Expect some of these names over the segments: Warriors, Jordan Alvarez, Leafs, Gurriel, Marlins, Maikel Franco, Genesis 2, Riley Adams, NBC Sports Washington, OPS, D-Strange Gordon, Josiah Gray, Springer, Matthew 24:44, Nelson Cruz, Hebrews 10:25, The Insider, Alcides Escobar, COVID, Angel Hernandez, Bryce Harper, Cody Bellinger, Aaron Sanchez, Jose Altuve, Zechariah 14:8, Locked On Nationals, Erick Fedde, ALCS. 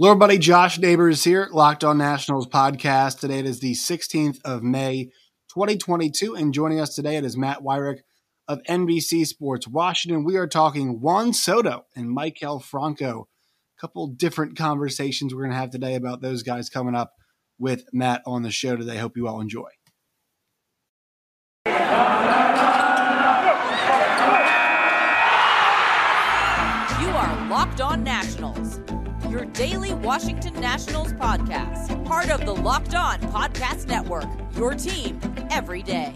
Hello, everybody. Josh Neighbors here, Locked On Nationals podcast. Today it is the 16th of May, 2022, and joining us today it is Matt Weyrich of NBC Sports Washington. We are talking Juan Soto and Maikel Franco. A couple different conversations we're going to have today about those guys coming up with Matt on the show today. Hope you all enjoy. You are Locked On Nationals, your daily Washington Nationals podcast. Part of the Locked On Podcast Network, your team every day.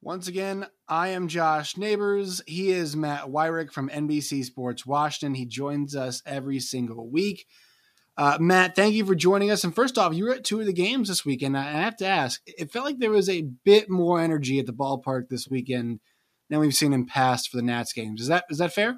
Once again, I am Josh Neighbors. He is Matt Weyrich from NBC Sports Washington. He joins us every single week. Matt, thank you for joining us. And first off, you were at two of the games this weekend. I have to ask, it felt like there was a bit more energy at the ballpark this weekend than we've seen in past for the Nats games. Is that fair?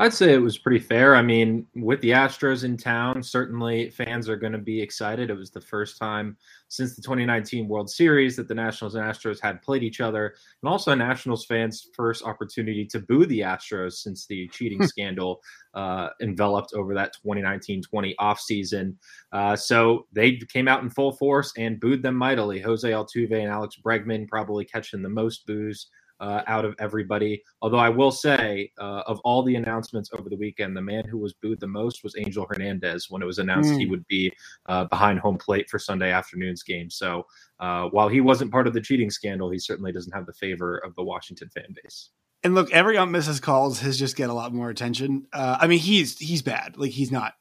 I'd say it was pretty fair. I mean, with the Astros in town, certainly fans are going to be excited. It was the first time since the 2019 World Series that the Nationals and Astros had played each other, and also Nationals fans' first opportunity to boo the Astros since the cheating scandal enveloped over that 2019-20 offseason. So they came out in full force and booed them mightily. Jose Altuve and Alex Bregman probably catching the most boos out of everybody. Although I will say, of all the announcements over the weekend, the man who was booed the most was Angel Hernandez when it was announced he would be behind home plate for Sunday afternoon's game. So while he wasn't part of the cheating scandal, he certainly doesn't have the favor of the Washington fan base. And look, every on misses calls, his just get a lot more attention. I mean, he's bad. Like he's not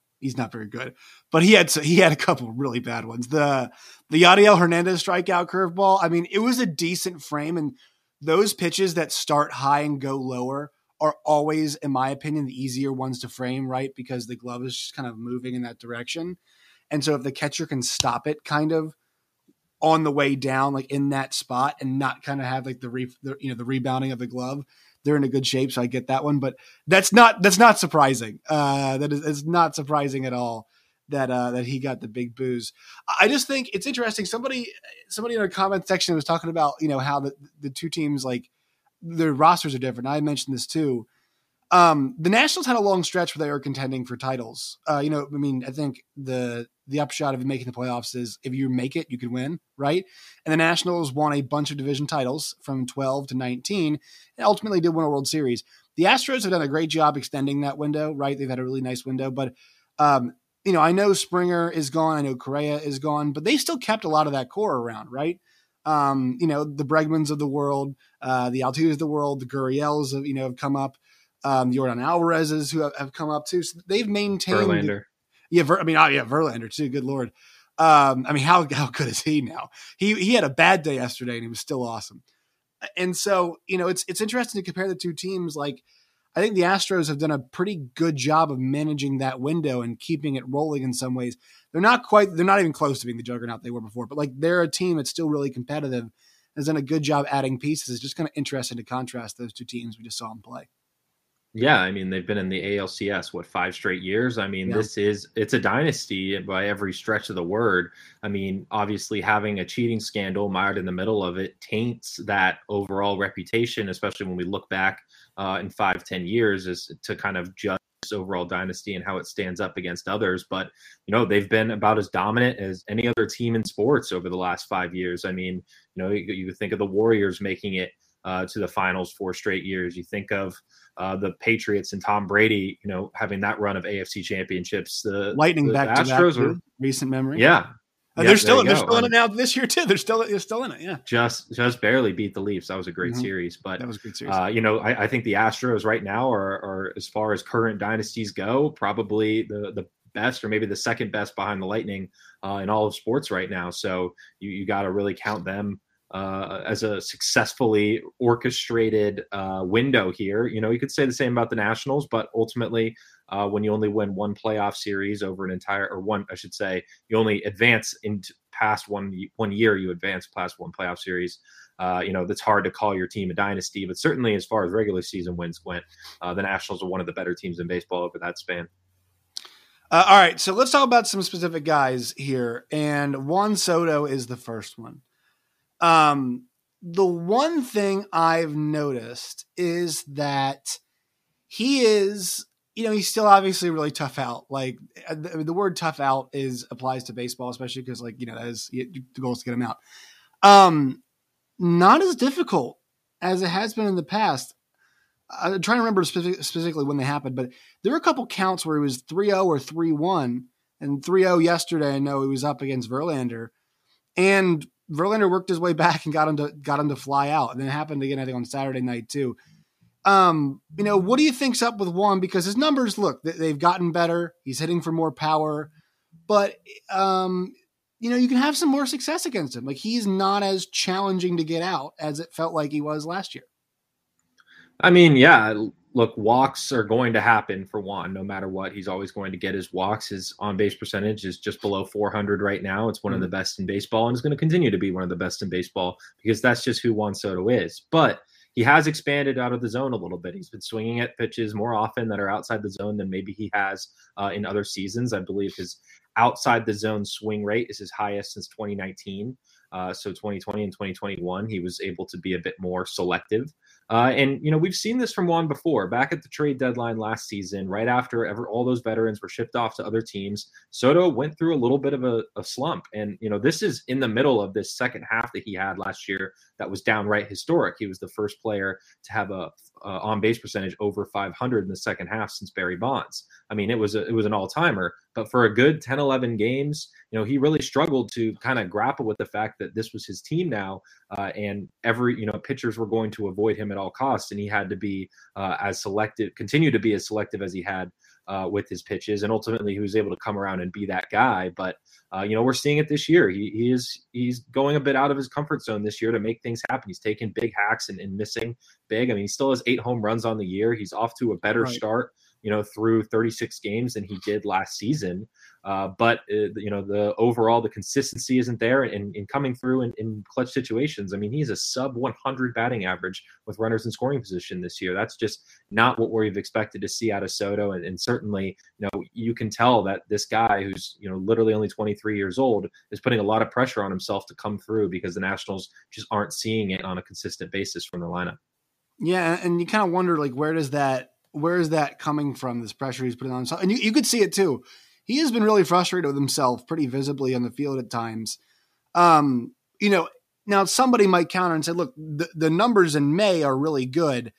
very good, but he had a couple really bad ones. The Yadiel Hernandez strikeout curveball. I mean, it was a decent frame, and those pitches that start high and go lower are always, in my opinion, the easier ones to frame, right? Because the glove is just kind of moving in that direction. And so if the catcher can stop it kind of on the way down, like in that spot, and not kind of have like the rebounding of the glove, they're in a good shape. So I get that one, but that's not surprising. That is not surprising at all that he got the big boos. I just think it's interesting. Somebody in our comment section was talking about, you know, how the two teams, like, their rosters are different. I mentioned this too. The Nationals had a long stretch where they were contending for titles. You know, I mean, I think the upshot of making the playoffs is if you make it, you can win, right? And the Nationals won a bunch of division titles from 12 to 19 and ultimately did win a World Series. The Astros have done a great job extending that window, right? They've had a really nice window, but you know, I know Springer is gone. I know Correa is gone, but they still kept a lot of that core around, right? You know, the Bregmans of the world, the Altuves of the world, the Gurriels of, you know, have come up, Jordan Alvarez's who have come up too. So they've maintained. Verlander. Verlander too. Good Lord. I mean, how good is he now? He had a bad day yesterday and he was still awesome. And so, you know, it's interesting to compare the two teams. Like, I think the Astros have done a pretty good job of managing that window and keeping it rolling in some ways. They're not even close to being the juggernaut they were before, but like, they're a team that's still really competitive, has done a good job adding pieces. It's just kind of interesting to contrast those two teams we just saw them play. Yeah, I mean, they've been in the ALCS, 5 straight years? I mean, yeah. It's a dynasty by every stretch of the word. I mean, obviously having a cheating scandal mired in the middle of it taints that overall reputation, especially when we look back in 5-10 years, is to kind of judge this overall dynasty and how it stands up against others. But, you know, they've been about as dominant as any other team in sports over the last 5 years. I mean, you know, you think of the Warriors making it to the finals 4 straight years. You think of the Patriots and Tom Brady, you know, having that run of AFC championships. The Lightning, the back Astros to back, recent memory. Yeah. They're still in it now this year too. They're still in it. Yeah. Just barely beat the Leafs. That was a great series, but that was a good series. You know, I think the Astros right now are, as far as current dynasties go, probably the best, or maybe the second best behind the Lightning in all of sports right now. So you got to really count them as a successfully orchestrated window here. You know, you could say the same about the Nationals, but ultimately when you only win one playoff series over an entire, or one, I should say, you only advance into past one year, you advance past one playoff series. You know, that's hard to call your team a dynasty, but certainly as far as regular season wins went, the Nationals are one of the better teams in baseball over that span. All right, so let's talk about some specific guys here, and Juan Soto is the first one. The one thing I've noticed is that he is, you know, he's still obviously really tough out. Like the word tough out applies to baseball, especially because, like, you know, that is the goal is to get him out. Not as difficult as it has been in the past. I'm trying to remember specifically when they happened, but there were a couple counts where it was 3-0 or 3-1, and 3-0 yesterday. I know he was up against Verlander, and Verlander worked his way back and got him to fly out. And then it happened again, I think, on Saturday night too. You know, what do you think's up with Juan? Because his numbers, look, they've gotten better. He's hitting for more power, but you know, you can have some more success against him. Like, he's not as challenging to get out as it felt like he was last year. I mean, yeah, look, walks are going to happen for Juan no matter what. He's always going to get his walks. His on-base percentage is just below 400 right now. It's one of the best in baseball, and it's going to continue to be one of the best in baseball because that's just who Juan Soto is. But he has expanded out of the zone a little bit. He's been swinging at pitches more often that are outside the zone than maybe he has in other seasons. I believe his outside the zone swing rate is his highest since 2019. So 2020 and 2021, he was able to be a bit more selective. And, you know, we've seen this from Juan before. Back at the trade deadline last season, right after all those veterans were shipped off to other teams, Soto went through a little bit of a slump. And, you know, this is in the middle of this second half that he had last year that was downright historic. He was the first player to have a on-base percentage over 500 in the second half since Barry Bonds. I mean, it was an all-timer. But for a good 10, 11 games, you know, he really struggled to kind of grapple with the fact that this was his team now, and every, you know, pitchers were going to avoid him at all costs, and he had to be continue to be as selective as he had with his pitches, and ultimately he was able to come around and be that guy. But you know, we're seeing it this year. He's going a bit out of his comfort zone this year to make things happen. He's taking big hacks and missing big. I mean, he still has 8 home runs on the year. He's off to a better start, you know, through 36 games than he did last season. But you know, the consistency isn't there in coming through in clutch situations. I mean, he's a sub 100 batting average with runners in scoring position this year. That's just not what we've expected to see out of Soto. And certainly, you know, you can tell that this guy who's, you know, literally only 23 years old is putting a lot of pressure on himself to come through because the Nationals just aren't seeing it on a consistent basis from the lineup. Yeah. And you kind of wonder, like, where is that coming from, this pressure he's putting on himself? And you could see it too. He has been really frustrated with himself pretty visibly on the field at times. You know, now somebody might counter and say, look, the numbers in May are really good.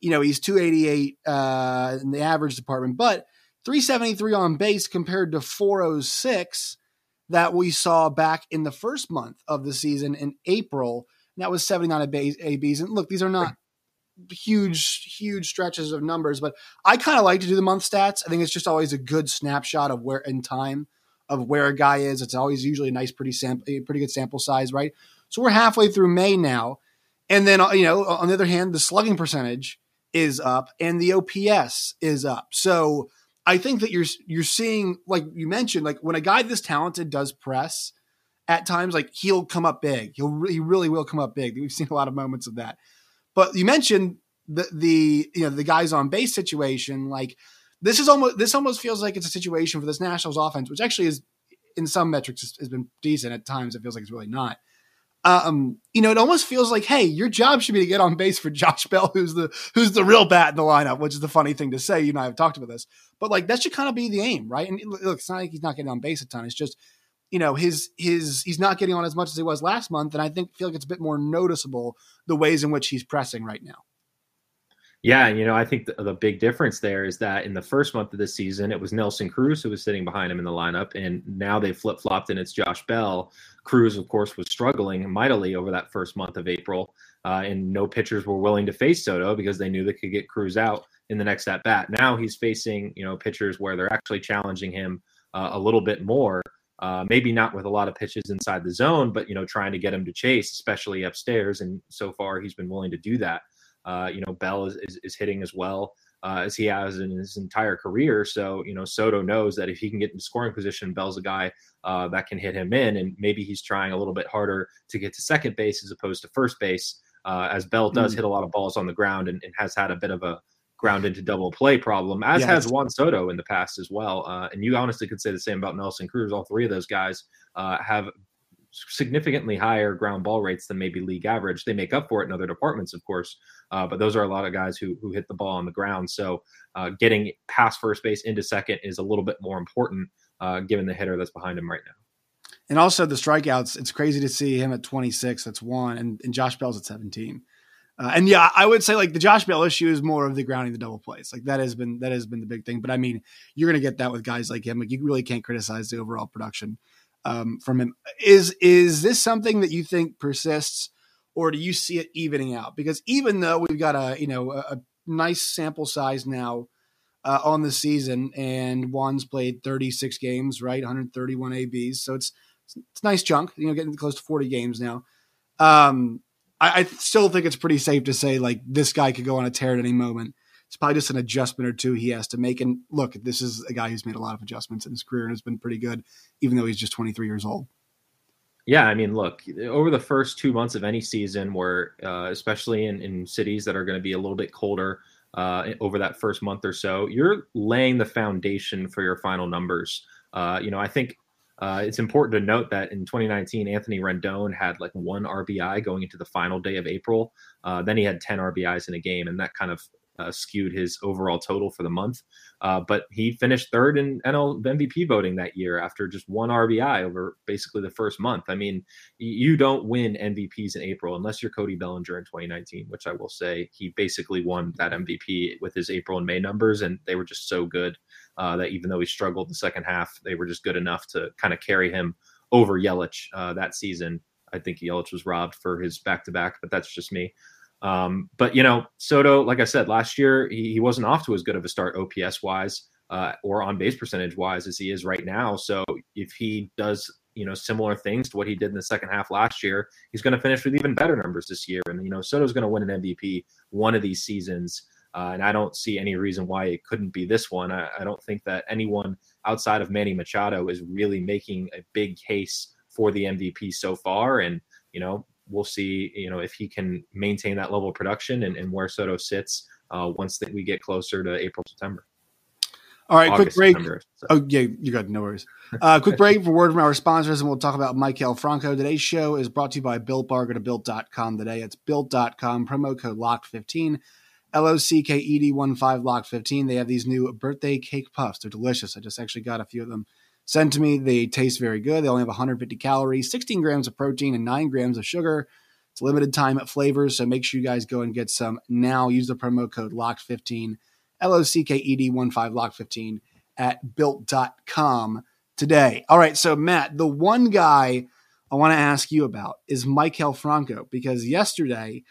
You know, he's 288 in the average department, but 373 on base compared to 406 that we saw back in the first month of the season in April. And that was 79 ABs. And look, these are not huge stretches of numbers, but I kind of like to do the month stats. I think it's just always a good snapshot of where in time of where a guy is. It's always usually a nice, pretty good sample size, right? So we're halfway through May now. And then, you know, on the other hand, the slugging percentage is up and the OPS is up. So I think that you're seeing, like you mentioned, like when a guy this talented does press at times, like he'll come up big. He really will come up big. We've seen a lot of moments of that. But you mentioned the guys on base situation. Like this almost feels like it's a situation for this Nationals offense, which actually is in some metrics has been decent at times. It feels like it's really not. You know, it almost feels like, hey, your job should be to get on base for Josh Bell, who's the real bat in the lineup, which is the funny thing to say. You and I have talked about this, but like that should kind of be the aim, right? And look, it's not like he's not getting on base a ton. It's just, you know, he's not getting on as much as he was last month. And I feel like it's a bit more noticeable the ways in which he's pressing right now. Yeah. You know, I think the big difference there is that in the first month of the season, it was Nelson Cruz who was sitting behind him in the lineup. And now they flip-flopped and it's Josh Bell. Cruz, of course, was struggling mightily over that first month of April. And no pitchers were willing to face Soto because they knew they could get Cruz out in the next at bat. Now he's facing, you know, pitchers where they're actually challenging him a little bit more. Maybe not with a lot of pitches inside the zone, but, you know, trying to get him to chase, especially upstairs. And so far he's been willing to do that. You know, Bell is hitting as well as he has in his entire career. So, you know, Soto knows that if he can get in scoring position, Bell's a guy that can hit him in. And maybe he's trying a little bit harder to get to second base as opposed to first base, as Bell does hit a lot of balls on the ground and has had a bit of a ground into double play problem, as has Juan Soto in the past as well. And you honestly could say the same about Nelson Cruz. All three of those guys have significantly higher ground ball rates than maybe league average. They make up for it in other departments, of course, but those are a lot of guys who hit the ball on the ground. So getting past first base into second is a little bit more important given the hitter that's behind him right now. And also the strikeouts, it's crazy to see him at 26. That's one. And Josh Bell's at 17. And yeah, I would say like the Josh Bell issue is more of the grounding the double plays. Like that has been the big thing. But I mean, you're going to get that with guys like him. Like you really can't criticize the overall production from him. Is this something that you think persists, or do you see it evening out? Because even though we've got a nice sample size now on the season, and Juan's played 36 games, right? 131 ABs. So it's a nice chunk, getting close to 40 games now. I still think it's pretty safe to say like this guy could go on a tear at any moment. It's probably just an adjustment or two he has to make. And look, this is a guy who's made a lot of adjustments in his career and has been pretty good, even though he's just 23 years old. Yeah, I mean, look, over the first 2 months of any season where, especially in cities that are going to be a little bit colder over that first month or so, you're laying the foundation for your final numbers. I think it's important to note that in 2019, Anthony Rendon had like one RBI going into the final day of April. Then he had 10 RBIs in a game, and that kind of skewed his overall total for the month. But he finished third in NL MVP voting that year after just one RBI over basically the first month. I mean, you don't win MVPs in April unless you're Cody Bellinger in 2019, which I will say he basically won that MVP with his April and May numbers, and they were just so good. That even though he struggled the second half, they were just good enough to kind of carry him over Yelich that season. I think Yelich was robbed for his back-to-back, but that's just me. But, Soto, like I said, last year, he wasn't off to as good of a start OPS-wise or on-base percentage-wise as he is right now. So if he does, similar things to what he did in the second half last year, he's going to finish with even better numbers this year. And, Soto's going to win an MVP one of these seasons. And I don't see any reason why it couldn't be this one. I don't think that anyone outside of Manny Machado is really making a big case for the MVP so far. And, we'll see, if he can maintain that level of production and where Soto sits once that we get closer to April, September. All right, August, quick break. September, so. Oh, yeah, you got no worries. Quick break for word from our sponsors, and we'll talk about Maikel Franco. Today's show is brought to you by Built Bar. Go to Built.com today. It's Built.com, promo code LOCKED15. LOCKED15 LOCKED15. They have these new birthday cake puffs. They're delicious. I just actually got a few of them sent to me. They taste very good. They only have 150 calories, 16 grams of protein, and 9 grams of sugar. It's limited time at flavors, so make sure you guys go and get some now. Use the promo code LOCKED15, LOCKED15 LOCKED15 at built.com today. All right, so Matt, the one guy I want to ask you about is Maikel Franco, because yesterday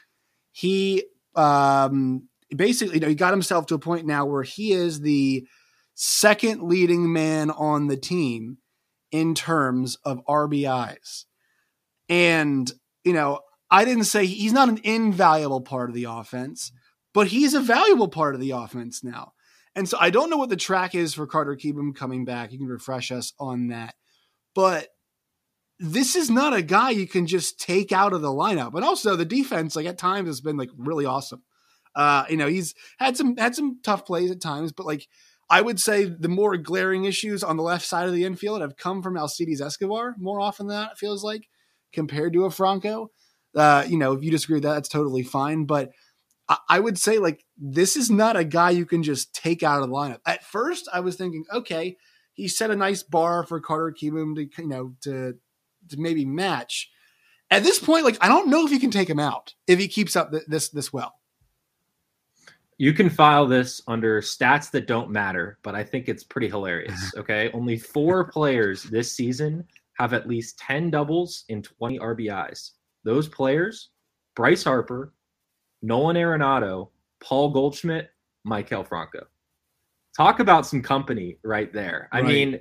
he basically, he got himself to a point now where he is the second leading man on the team in terms of RBIs. And, I didn't say he's not an invaluable part of the offense, but he's a valuable part of the offense now. And so I don't know what the track is for Carter Kieboom coming back. You can refresh us on that. But this is not a guy you can just take out of the lineup. And also the defense, like at times has been like really awesome. He's had some tough plays at times, but like I would say the more glaring issues on the left side of the infield have come from Alcides Escobar more often than not, it feels like, compared to a Franco. If you disagree with that, that's totally fine. But I would say like, this is not a guy you can just take out of the lineup. At first I was thinking, okay, he set a nice bar for Carter Kieboom to, to maybe match. At this point, like, I don't know if you can take him out if he keeps up this well. You can file this under stats that don't matter, but I think it's pretty hilarious, okay? Only 4 players this season have at least 10 doubles and 20 RBIs. Those players, Bryce Harper, Nolan Arenado, Paul Goldschmidt, Maikel Franco. Talk about some company right there. I mean,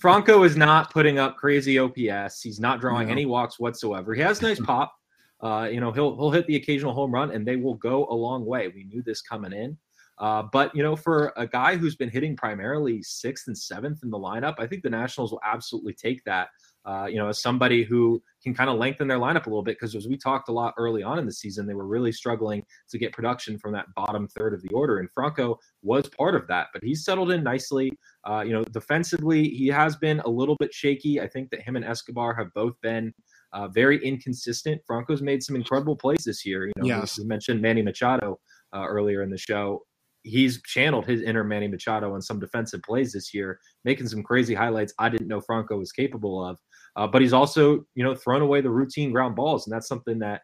Franco is not putting up crazy OPS. He's not drawing any walks whatsoever. He has nice pop. He'll hit the occasional home run, and they will go a long way. We knew this coming in. But, for a guy who's been hitting primarily 6th and 7th in the lineup, I think the Nationals will absolutely take that as somebody who can kind of lengthen their lineup a little bit, because as we talked a lot early on in the season, they were really struggling to get production from that bottom third of the order. And Franco was part of that, but he's settled in nicely. Defensively, he has been a little bit shaky. I think that him and Escobar have both been very inconsistent. Franco's made some incredible plays this year. You mentioned Manny Machado earlier in the show. He's channeled his inner Manny Machado on some defensive plays this year, making some crazy highlights I didn't know Franco was capable of. But he's also, thrown away the routine ground balls. And that's something that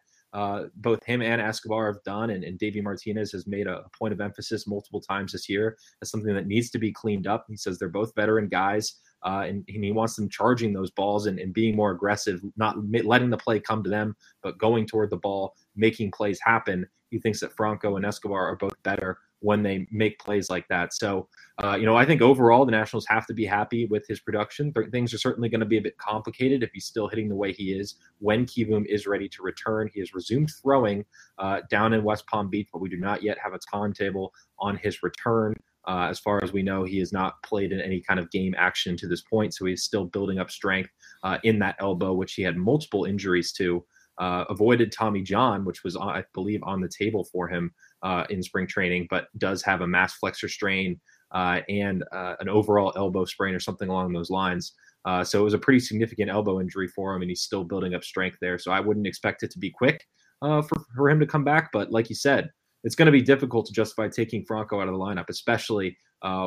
both him and Escobar have done. And Davy Martinez has made a point of emphasis multiple times this year. That's something that needs to be cleaned up. He says they're both veteran guys, and he wants them charging those balls and being more aggressive, not letting the play come to them, but going toward the ball, making plays happen. He thinks that Franco and Escobar are both better when they make plays like that. So, I think overall the Nationals have to be happy with his production. Things are certainly going to be a bit complicated if he's still hitting the way he is. When Kieboom is ready to return, he has resumed throwing down in West Palm Beach, but we do not yet have a timetable on his return. As far as we know, he has not played in any kind of game action to this point, so he's still building up strength in that elbow, which he had multiple injuries to. Avoided Tommy John, which was, I believe, on the table for him in spring training, but does have a mass flexor strain and an overall elbow sprain or something along those lines. So it was a pretty significant elbow injury for him, and he's still building up strength there. So I wouldn't expect it to be quick for him to come back. But like you said, it's going to be difficult to justify taking Franco out of the lineup, especially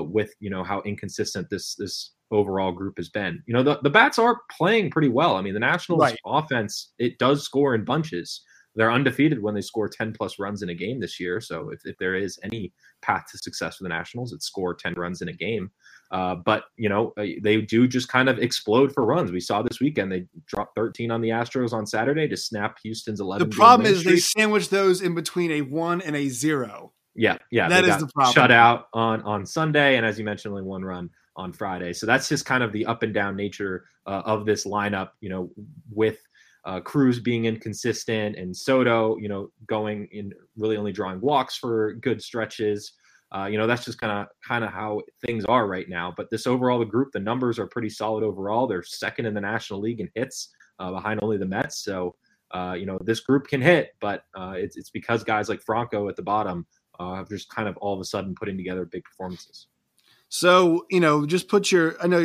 with how inconsistent this overall group has been. The bats are playing pretty well. I mean, the Nationals right. offense, it does score in bunches. They're undefeated when they score 10 plus runs in a game this year. So if there is any path to success for the Nationals, it's score 10 runs in a game. But they do just kind of explode for runs. We saw this weekend, they dropped 13 on the Astros on Saturday to snap Houston's 11. The problem is they sandwich those in between a 1 and a 0. Yeah. That is the problem. Shut out on Sunday. And as you mentioned, only one run on Friday. So that's just kind of the up and down nature of this lineup, with Cruz being inconsistent and Soto, going in really only drawing walks for good stretches. That's just kind of how things are right now. But this overall, the group, the numbers are pretty solid overall. They're second in the National League in hits behind only the Mets. So, this group can hit, but it's because guys like Franco at the bottom have just kind of all of a sudden putting together big performances. So, just put your, I know,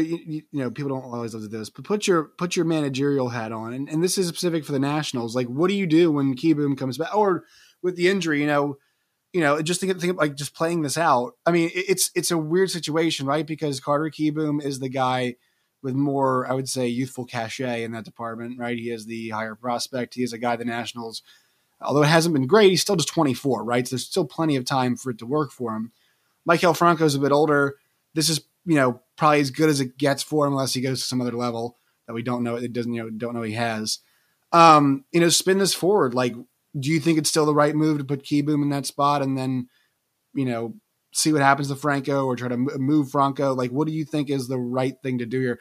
people don't always love to do this, but put your managerial hat on. And this is specific for the Nationals. Like, what do you do when Kieboom comes back or with the injury, just think of, like, just playing this out. I mean, it's a weird situation, right? Because Carter Kieboom is the guy with more, I would say, youthful cachet in that department, right? He is the higher prospect. He is a guy the Nationals, although it hasn't been great, he's still just 24, right? So there's still plenty of time for it to work for him. Maikel Franco's a bit older. This is, probably as good as it gets for him, unless he goes to some other level that we don't know. It doesn't, don't know he has. Spin this forward. Like, do you think it's still the right move to put Kieboom in that spot and then, see what happens to Franco or try to move Franco? Like, what do you think is the right thing to do here?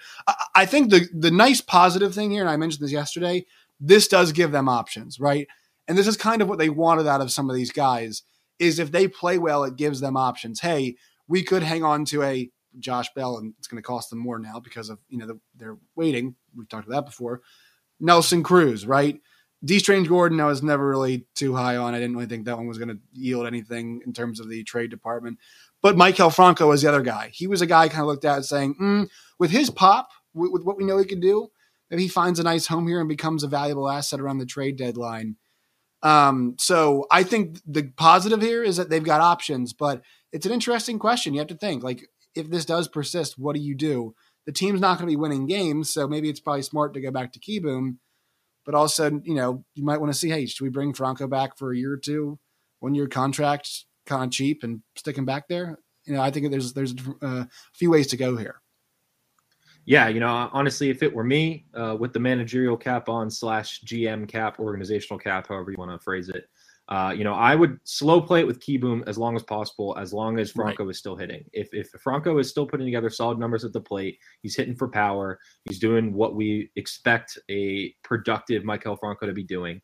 I think the nice positive thing here, and I mentioned this yesterday, this does give them options, right? And this is kind of what they wanted out of some of these guys is if they play well, it gives them options. Hey, we could hang on to a Josh Bell, and it's going to cost them more now because of, they're waiting. We've talked about that before. Nelson Cruz, right? D-Strange Gordon, I was never really too high on. I didn't really think that one was going to yield anything in terms of the trade department. But Maikel Franco was the other guy. He was a guy I kind of looked at saying, with his pop, with what we know he could do, maybe he finds a nice home here and becomes a valuable asset around the trade deadline. So I think the positive here is that they've got options, but it's an interesting question. You have to think, like, if this does persist, what do you do? The team's not going to be winning games, so maybe it's probably smart to go back to Kieboom, but also, you might want to see, hey, should we bring Franco back for a year or two, 1 year contract, kind of cheap, and stick him back there? I think there's a few ways to go here. Yeah, honestly, if it were me, with the managerial cap on / GM cap, organizational cap, however you want to phrase it, I would slow play it with Kieboom as long as possible, as long as Franco right. is still hitting. If Franco is still putting together solid numbers at the plate, he's hitting for power, he's doing what we expect a productive Maikel Franco to be doing,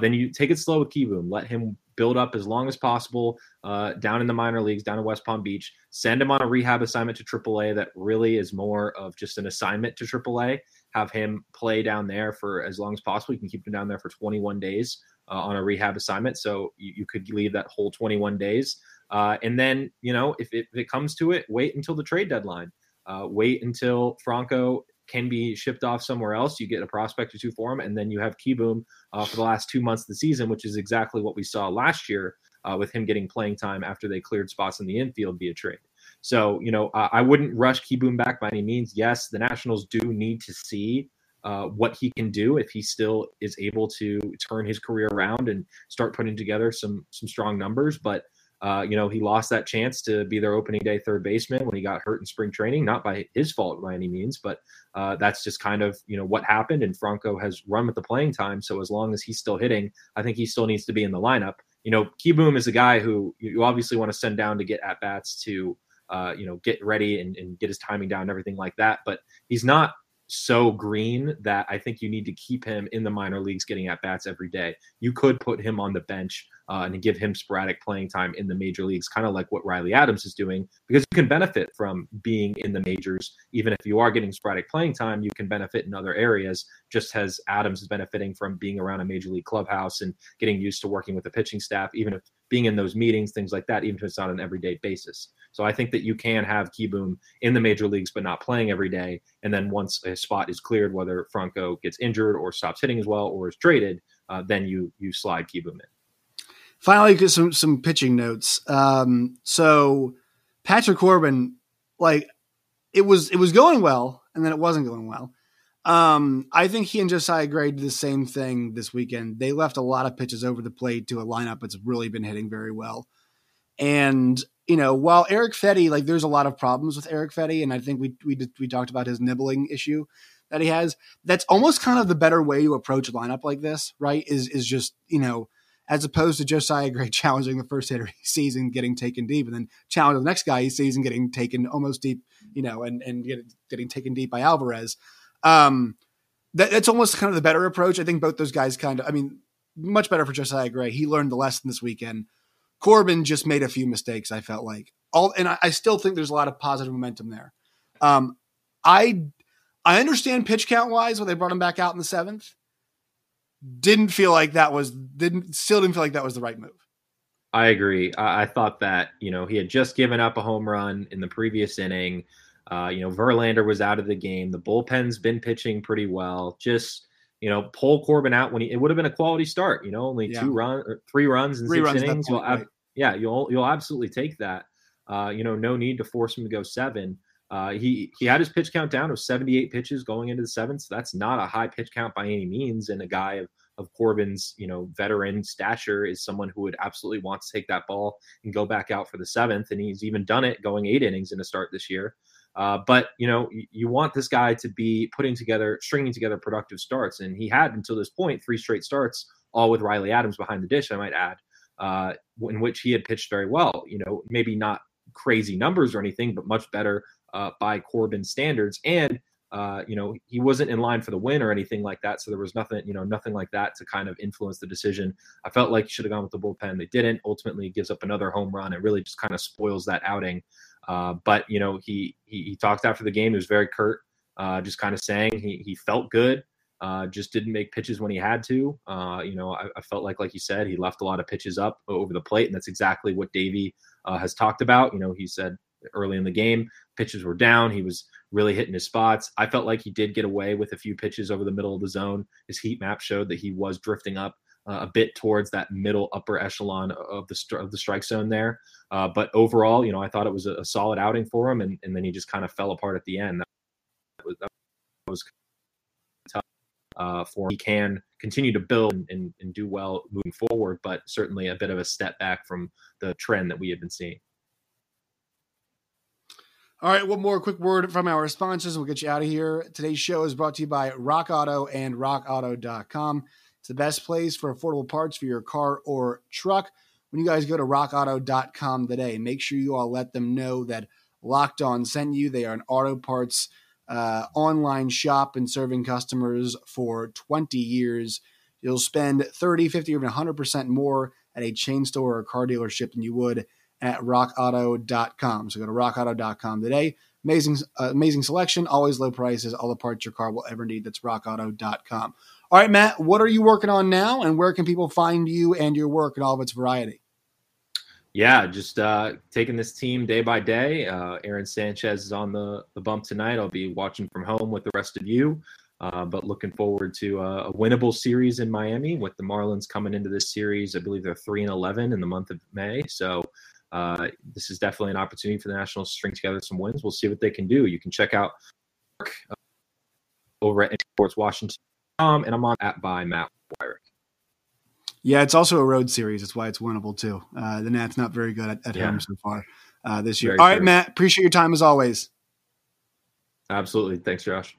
then you take it slow with Kieboom. Let him build up as long as possible down in the minor leagues, down in West Palm Beach. Send him on a rehab assignment to AAA that really is more of just an assignment to AAA have him play down there for as long as possible. You can keep him down there for 21 days on a rehab assignment. So you could leave that whole 21 days. And then, you know, if it comes to it, wait until the trade deadline. Wait until Franco can be shipped off somewhere else. You get a prospect or two for him, and then you have Kieboom for the last 2 months of the season, which is exactly what we saw last year with him getting playing time after they cleared spots in the infield via trade. So, you know, I wouldn't rush Kieboom back by any means. Yes, the Nationals do need to see what he can do if he still is able to turn his career around and start putting together some strong numbers. But, you know, he lost that chance to be their opening day third baseman when he got hurt in spring training, not by his fault by any means, but that's just kind of, you know, what happened. And Franco has run with the playing time. So as long as he's still hitting, I think he still needs to be in the lineup. You know, Kieboom is a guy who you obviously want to send down to get at-bats to, you know, get ready and get his timing down and everything like that. But he's not so green that I think you need to keep him in the minor leagues getting at-bats every day. You could put him on the bench and give him sporadic playing time in the major leagues, kind of like what Riley Adams is doing, because you can benefit from being in the majors. Even if you are getting sporadic playing time, you can benefit in other areas, just as Adams is benefiting from being around a major league clubhouse and getting used to working with the pitching staff, even if being in those meetings, things like that, even if it's not on an everyday basis. So I think that you can have Kieboom in the major leagues, but not playing every day. And then once a spot is cleared, whether Franco gets injured or stops hitting as well, or is traded, then you slide Kieboom in. Finally, some pitching notes. So Patrick Corbin, like it was going well, and then it wasn't going well. I think he and Josiah Gray did the same thing this weekend. They left a lot of pitches over the plate to a lineup that's really been hitting very well. And, you know, while Erick Fedde, like there's a lot of problems with Erick Fedde, and I think we talked about his nibbling issue that he has. That's almost kind of the better way to approach a lineup like this, right? Is just, you know, as opposed to Josiah Gray challenging the first hitter he sees and getting taken deep, and then challenging the next guy he sees and getting taken almost deep, you know, and getting taken deep by Alvarez. That's almost kind of the better approach. I think both those guys much better for Josiah Gray. He learned the lesson this weekend. Corbin just made a few mistakes, I felt like. And I still think there's a lot of positive momentum there. I understand pitch count-wise when they brought him back out in the seventh. Didn't feel like that was the right move. I agree. I thought that, you know, he had just given up a home run in the previous inning. You know, Verlander was out of the game. The bullpen's been pitching pretty well. Just, you know, pull Corbin out when it would have been a quality start, you know, only three runs in six innings. You'll absolutely take that. You know, no need to force him to go seven. He had his pitch count down of 78 pitches going into the seventh. So that's not a high pitch count by any means. And a guy of Corbin's, you know, veteran stature is someone who would absolutely want to take that ball and go back out for the seventh. And he's even done it going 8 innings in a start this year. But, you know, you want this guy to be stringing together productive starts. And he had until this point 3 straight starts, all with Riley Adams behind the dish, I might add, in which he had pitched very well, you know, maybe not crazy numbers or anything, but much better by Corbin standards. And, you know, he wasn't in line for the win or anything like that. So there was nothing like that to kind of influence the decision. I felt like he should have gone with the bullpen. They didn't. Ultimately, gives up another home run. It really just kind of spoils that outing. But, you know, he talked after the game. He was very curt, just kind of saying he felt good, just didn't make pitches when he had to. You know, I felt like you said, he left a lot of pitches up over the plate, and that's exactly what Davy has talked about. You know, he said early in the game, pitches were down. He was really hitting his spots. I felt like he did get away with a few pitches over the middle of the zone. His heat map showed that he was drifting up a bit towards that middle upper echelon of the strike zone there. But overall, you know, I thought it was a solid outing for him. And then he just kind of fell apart at the end. That was tough for him. He can continue to build and do well moving forward, but certainly a bit of a step back from the trend that we had been seeing. All right, one more quick word from our sponsors. We'll get you out of here. Today's show is brought to you by Rock Auto and RockAuto.com. It's the best place for affordable parts for your car or truck. When you guys go to rockauto.com today, make sure you all let them know that Locked On sent you. They are an auto parts online shop and serving customers for 20 years. You'll spend 30, 50, or even 100% more at a chain store or car dealership than you would at rockauto.com. So go to rockauto.com today. Amazing selection, always low prices, all the parts your car will ever need. That's rockauto.com. All right, Matt, what are you working on now, and where can people find you and your work and all of its variety? Yeah, just taking this team day by day. Aaron Sanchez is on the bump tonight. I'll be watching from home with the rest of you, but looking forward to a winnable series in Miami with the Marlins coming into this series. I believe they're 3-11 in the month of May. So this is definitely an opportunity for the Nationals to string together some wins. We'll see what they can do. You can check out work over at NBC Sports Washington. And I'm on at by Matt Weyrich. Yeah, it's also a road series. That's why it's winnable, too. The Nats not very good at home so far this year. All right, Matt, appreciate your time as always. Absolutely. Thanks, Josh.